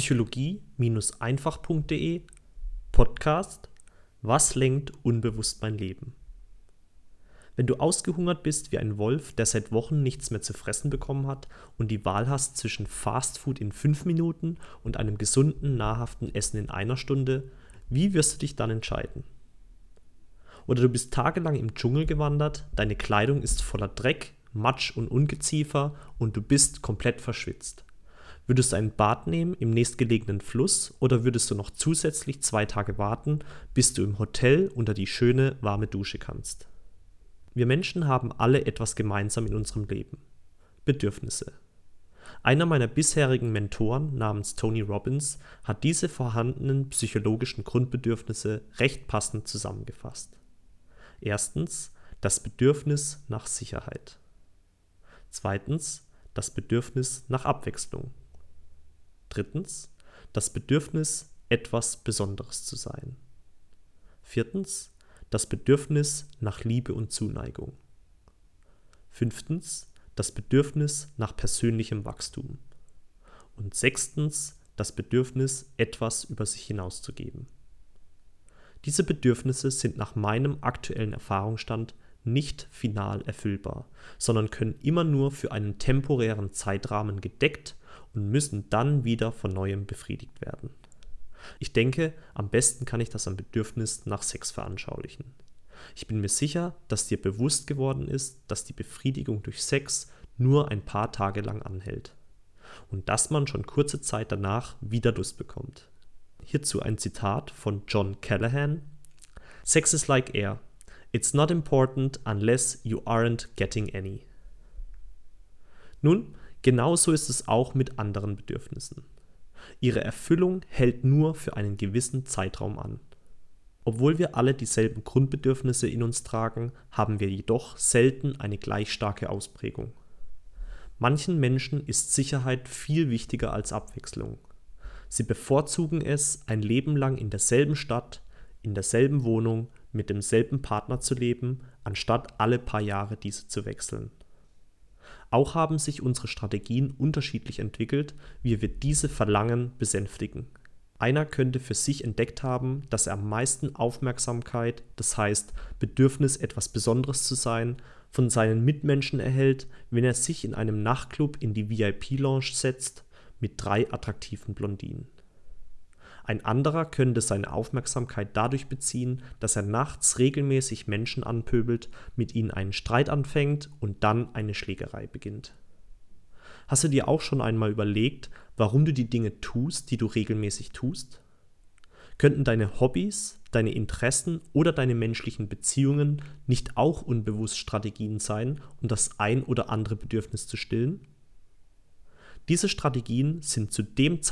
Psychologie-einfach.de Podcast Was lenkt unbewusst mein Leben? Wenn du ausgehungert bist wie ein Wolf, der seit Wochen nichts mehr zu fressen bekommen hat und die Wahl hast zwischen Fastfood in 5 Minuten und einem gesunden, nahrhaften Essen in einer Stunde, wie wirst du dich dann entscheiden? Oder du bist tagelang im Dschungel gewandert, deine Kleidung ist voller Dreck, Matsch und Ungeziefer und du bist komplett verschwitzt. Würdest du ein Bad nehmen im nächstgelegenen Fluss oder würdest du noch zusätzlich 2 Tage warten, bis du im Hotel unter die schöne, warme Dusche kannst? Wir Menschen haben alle etwas gemeinsam in unserem Leben. Bedürfnisse. Einer meiner bisherigen Mentoren namens Tony Robbins hat diese vorhandenen psychologischen Grundbedürfnisse recht passend zusammengefasst. Erstens, das Bedürfnis nach Sicherheit. Zweitens, das Bedürfnis nach Abwechslung. Drittens, das Bedürfnis, etwas Besonderes zu sein. Viertens, das Bedürfnis nach Liebe und Zuneigung. Fünftens, das Bedürfnis nach persönlichem Wachstum. Und sechstens, das Bedürfnis, etwas über sich hinauszugeben. Diese Bedürfnisse sind nach meinem aktuellen Erfahrungsstand nicht final erfüllbar, sondern können immer nur für einen temporären Zeitrahmen gedeckt und müssen dann wieder von neuem befriedigt werden. Ich denke, am besten kann ich das am Bedürfnis nach Sex veranschaulichen. Ich bin mir sicher, dass dir bewusst geworden ist, dass die Befriedigung durch Sex nur ein paar Tage lang anhält und dass man schon kurze Zeit danach wieder Lust bekommt. Hierzu ein Zitat von John Callahan: "Sex is like air. It's not important unless you aren't getting any." Nun, genauso ist es auch mit anderen Bedürfnissen. Ihre Erfüllung hält nur für einen gewissen Zeitraum an. Obwohl wir alle dieselben Grundbedürfnisse in uns tragen, haben wir jedoch selten eine gleich starke Ausprägung. Manchen Menschen ist Sicherheit viel wichtiger als Abwechslung. Sie bevorzugen es, ein Leben lang in derselben Stadt, in derselben Wohnung, mit demselben Partner zu leben, anstatt alle paar Jahre diese zu wechseln. Auch haben sich unsere Strategien unterschiedlich entwickelt, wie wir diese Verlangen besänftigen. Einer könnte für sich entdeckt haben, dass er am meisten Aufmerksamkeit, das heißt Bedürfnis, etwas Besonderes zu sein, von seinen Mitmenschen erhält, wenn er sich in einem Nachtclub in die VIP-Lounge setzt mit 3 attraktiven Blondinen. Ein anderer könnte seine Aufmerksamkeit dadurch beziehen, dass er nachts regelmäßig Menschen anpöbelt, mit ihnen einen Streit anfängt und dann eine Schlägerei beginnt. Hast du dir auch schon einmal überlegt, warum du die Dinge tust, die du regelmäßig tust? Könnten deine Hobbys, deine Interessen oder deine menschlichen Beziehungen nicht auch unbewusst Strategien sein, um das ein oder andere Bedürfnis zu stillen? Diese Strategien sind zu dem Zeitpunkt